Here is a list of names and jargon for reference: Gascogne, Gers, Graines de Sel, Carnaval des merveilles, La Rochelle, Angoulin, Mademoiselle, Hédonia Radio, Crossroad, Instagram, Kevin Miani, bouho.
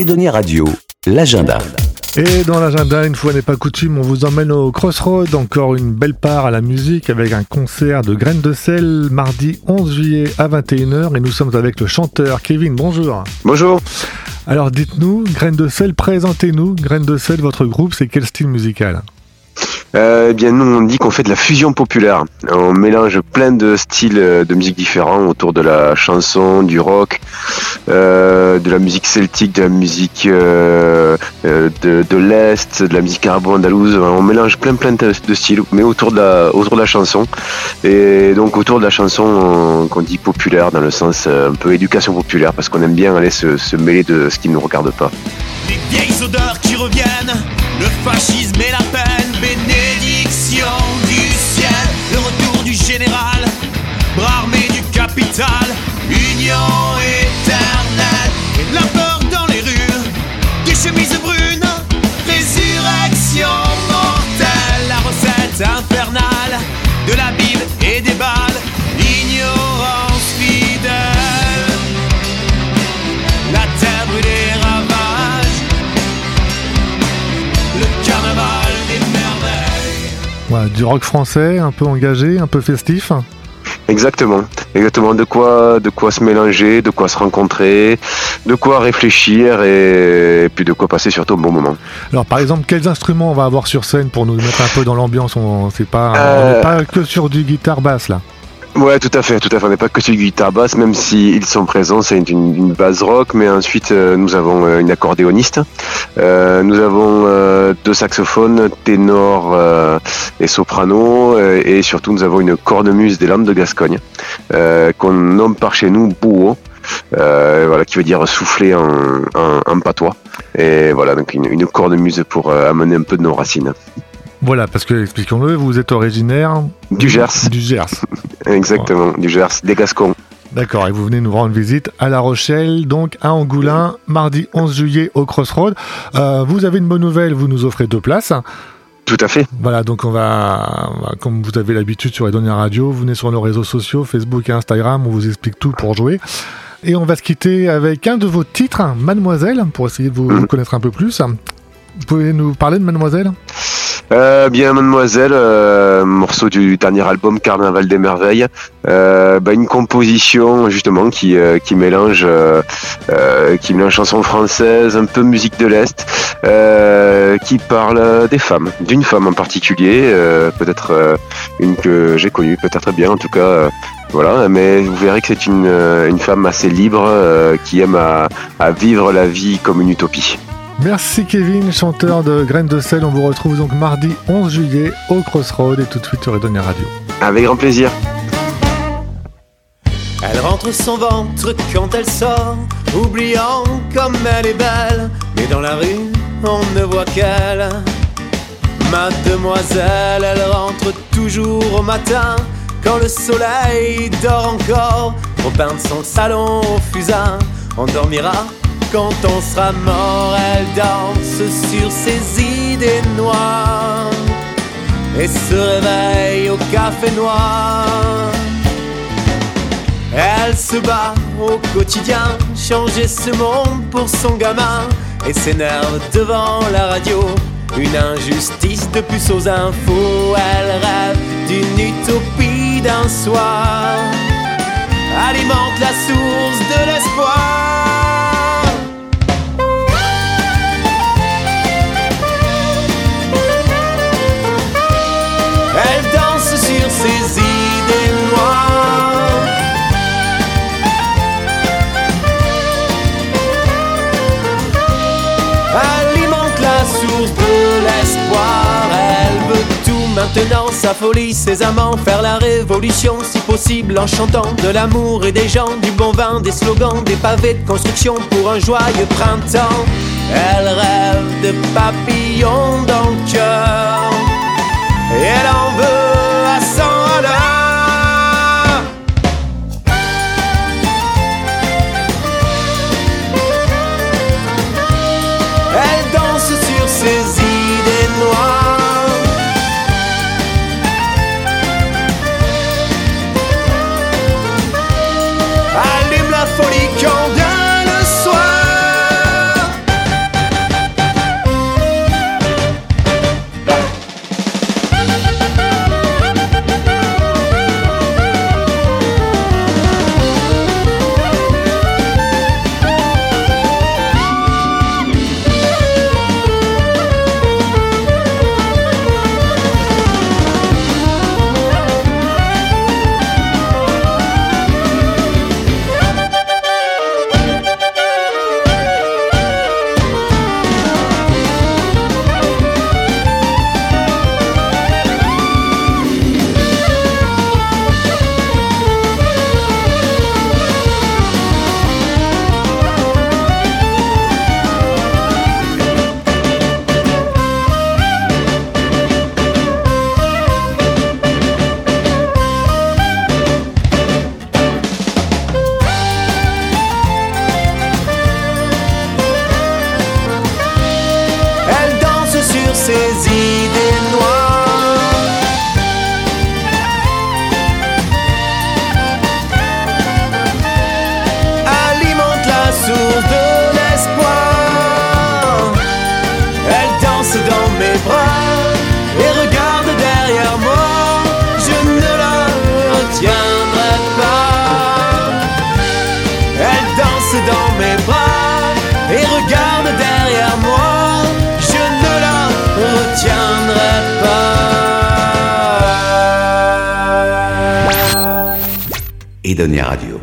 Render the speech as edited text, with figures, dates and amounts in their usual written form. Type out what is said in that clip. Hédonia Radio, l'agenda. Et dans l'agenda, une fois n'est pas coutume, on vous emmène au Crossroad, encore une belle part à la musique avec un concert de Graines de Sel mardi 11 juillet à 21h et nous sommes avec le chanteur Kevin. Bonjour. Bonjour. Alors dites-nous, Graines de Sel, présentez-nous. Graines de Sel, votre groupe, c'est quel style musical ? Eh bien nous on dit qu'on fait de la fusion populaire. On mélange plein de styles de musique différents autour de la chanson, du rock, de la musique celtique, de la musique de l'Est, de la musique arabo-andalouse. On mélange plein de styles, mais autour de la chanson. Et donc autour de la chanson qu'on dit populaire dans le sens un peu éducation populaire, parce qu'on aime bien aller se mêler de ce qui ne nous regarde pas. Les vieilles odeurs qui reviennent, le fascisme et la peine, bénédiction du ciel, le retour du général, bras armé du capital, union éternelle, et la peur dans les rues, des chemises brunes, résurrection mortelle, la recette infernale de la Bible et des balles, l'ignorance fidèle, la terre brûlée ravage. Carnaval des merveilles. Ouais, du rock français, un peu engagé, un peu festif. Exactement. De quoi se mélanger, de quoi se rencontrer, de quoi réfléchir et puis de quoi passer surtout au bon moment. Alors par exemple, quels instruments on va avoir sur scène pour nous mettre un peu dans l'ambiance ? On n'est pas que sur du guitare basse là. Ouais, tout à fait. On n'est pas que sur guitare basse, même s'ils sont présents, c'est une base rock. Mais ensuite, nous avons une accordéoniste. Nous avons deux saxophones, ténor et soprano. Et surtout, nous avons une cornemuse des Landes de Gascogne, qu'on nomme par chez nous bouho. Qui veut dire souffler en patois. Et voilà, donc une cornemuse pour amener un peu de nos racines. Voilà, parce que, expliquons-le, vous êtes originaire... Du Gers. Exactement, du Gers, des Gascons. D'accord, et vous venez nous rendre visite à La Rochelle, donc à Angoulin, mardi 11 juillet au Crossroad. Vous avez une bonne nouvelle, vous nous offrez 2 places. Tout à fait. Voilà, donc on va comme vous avez l'habitude sur Hédonia Radio, vous venez sur nos réseaux sociaux, Facebook et Instagram, on vous explique tout pour jouer. Et on va se quitter avec un de vos titres, Mademoiselle, pour essayer de vous connaître un peu plus. Vous pouvez nous parler de Mademoiselle ? Mademoiselle, morceau du dernier album Carnaval des merveilles, une composition justement qui mélange chanson française, un peu musique de l'Est, qui parle des femmes, d'une femme en particulier, peut-être une que j'ai connue, peut-être bien en tout cas. Voilà, mais vous verrez que c'est une femme assez libre qui aime à vivre la vie comme une utopie. Merci Kevin, chanteur de Graines de Sel. On vous retrouve donc mardi 11 juillet au Crossroad et tout de suite sur Hédonia Radio. Avec grand plaisir. Elle rentre son ventre quand elle sort, oubliant comme elle est belle. Mais dans la rue, on ne voit qu'elle. Mademoiselle, elle rentre toujours au matin, quand le soleil dort encore. Au bain de son salon au fusain, on dormira quand on sera mort. Elle danse sur ses idées noires et se réveille au café noir. Elle se bat au quotidien, changer ce monde pour son gamin, et s'énerve devant la radio, une injustice de puce aux infos. Elle rêve d'une utopie d'un soir, alimente la source de l'espoir. Ses idées noires. Alimente la source de l'espoir. Elle veut tout maintenant, sa folie, ses amants, faire la révolution si possible en chantant de l'amour et des gens, du bon vin, des slogans, des pavés de construction pour un joyeux printemps. Elle rêve de papillons dans le cœur et elle en veut. Ses idées noires. Allume la folie quand vient le soir. Hédonia Radio.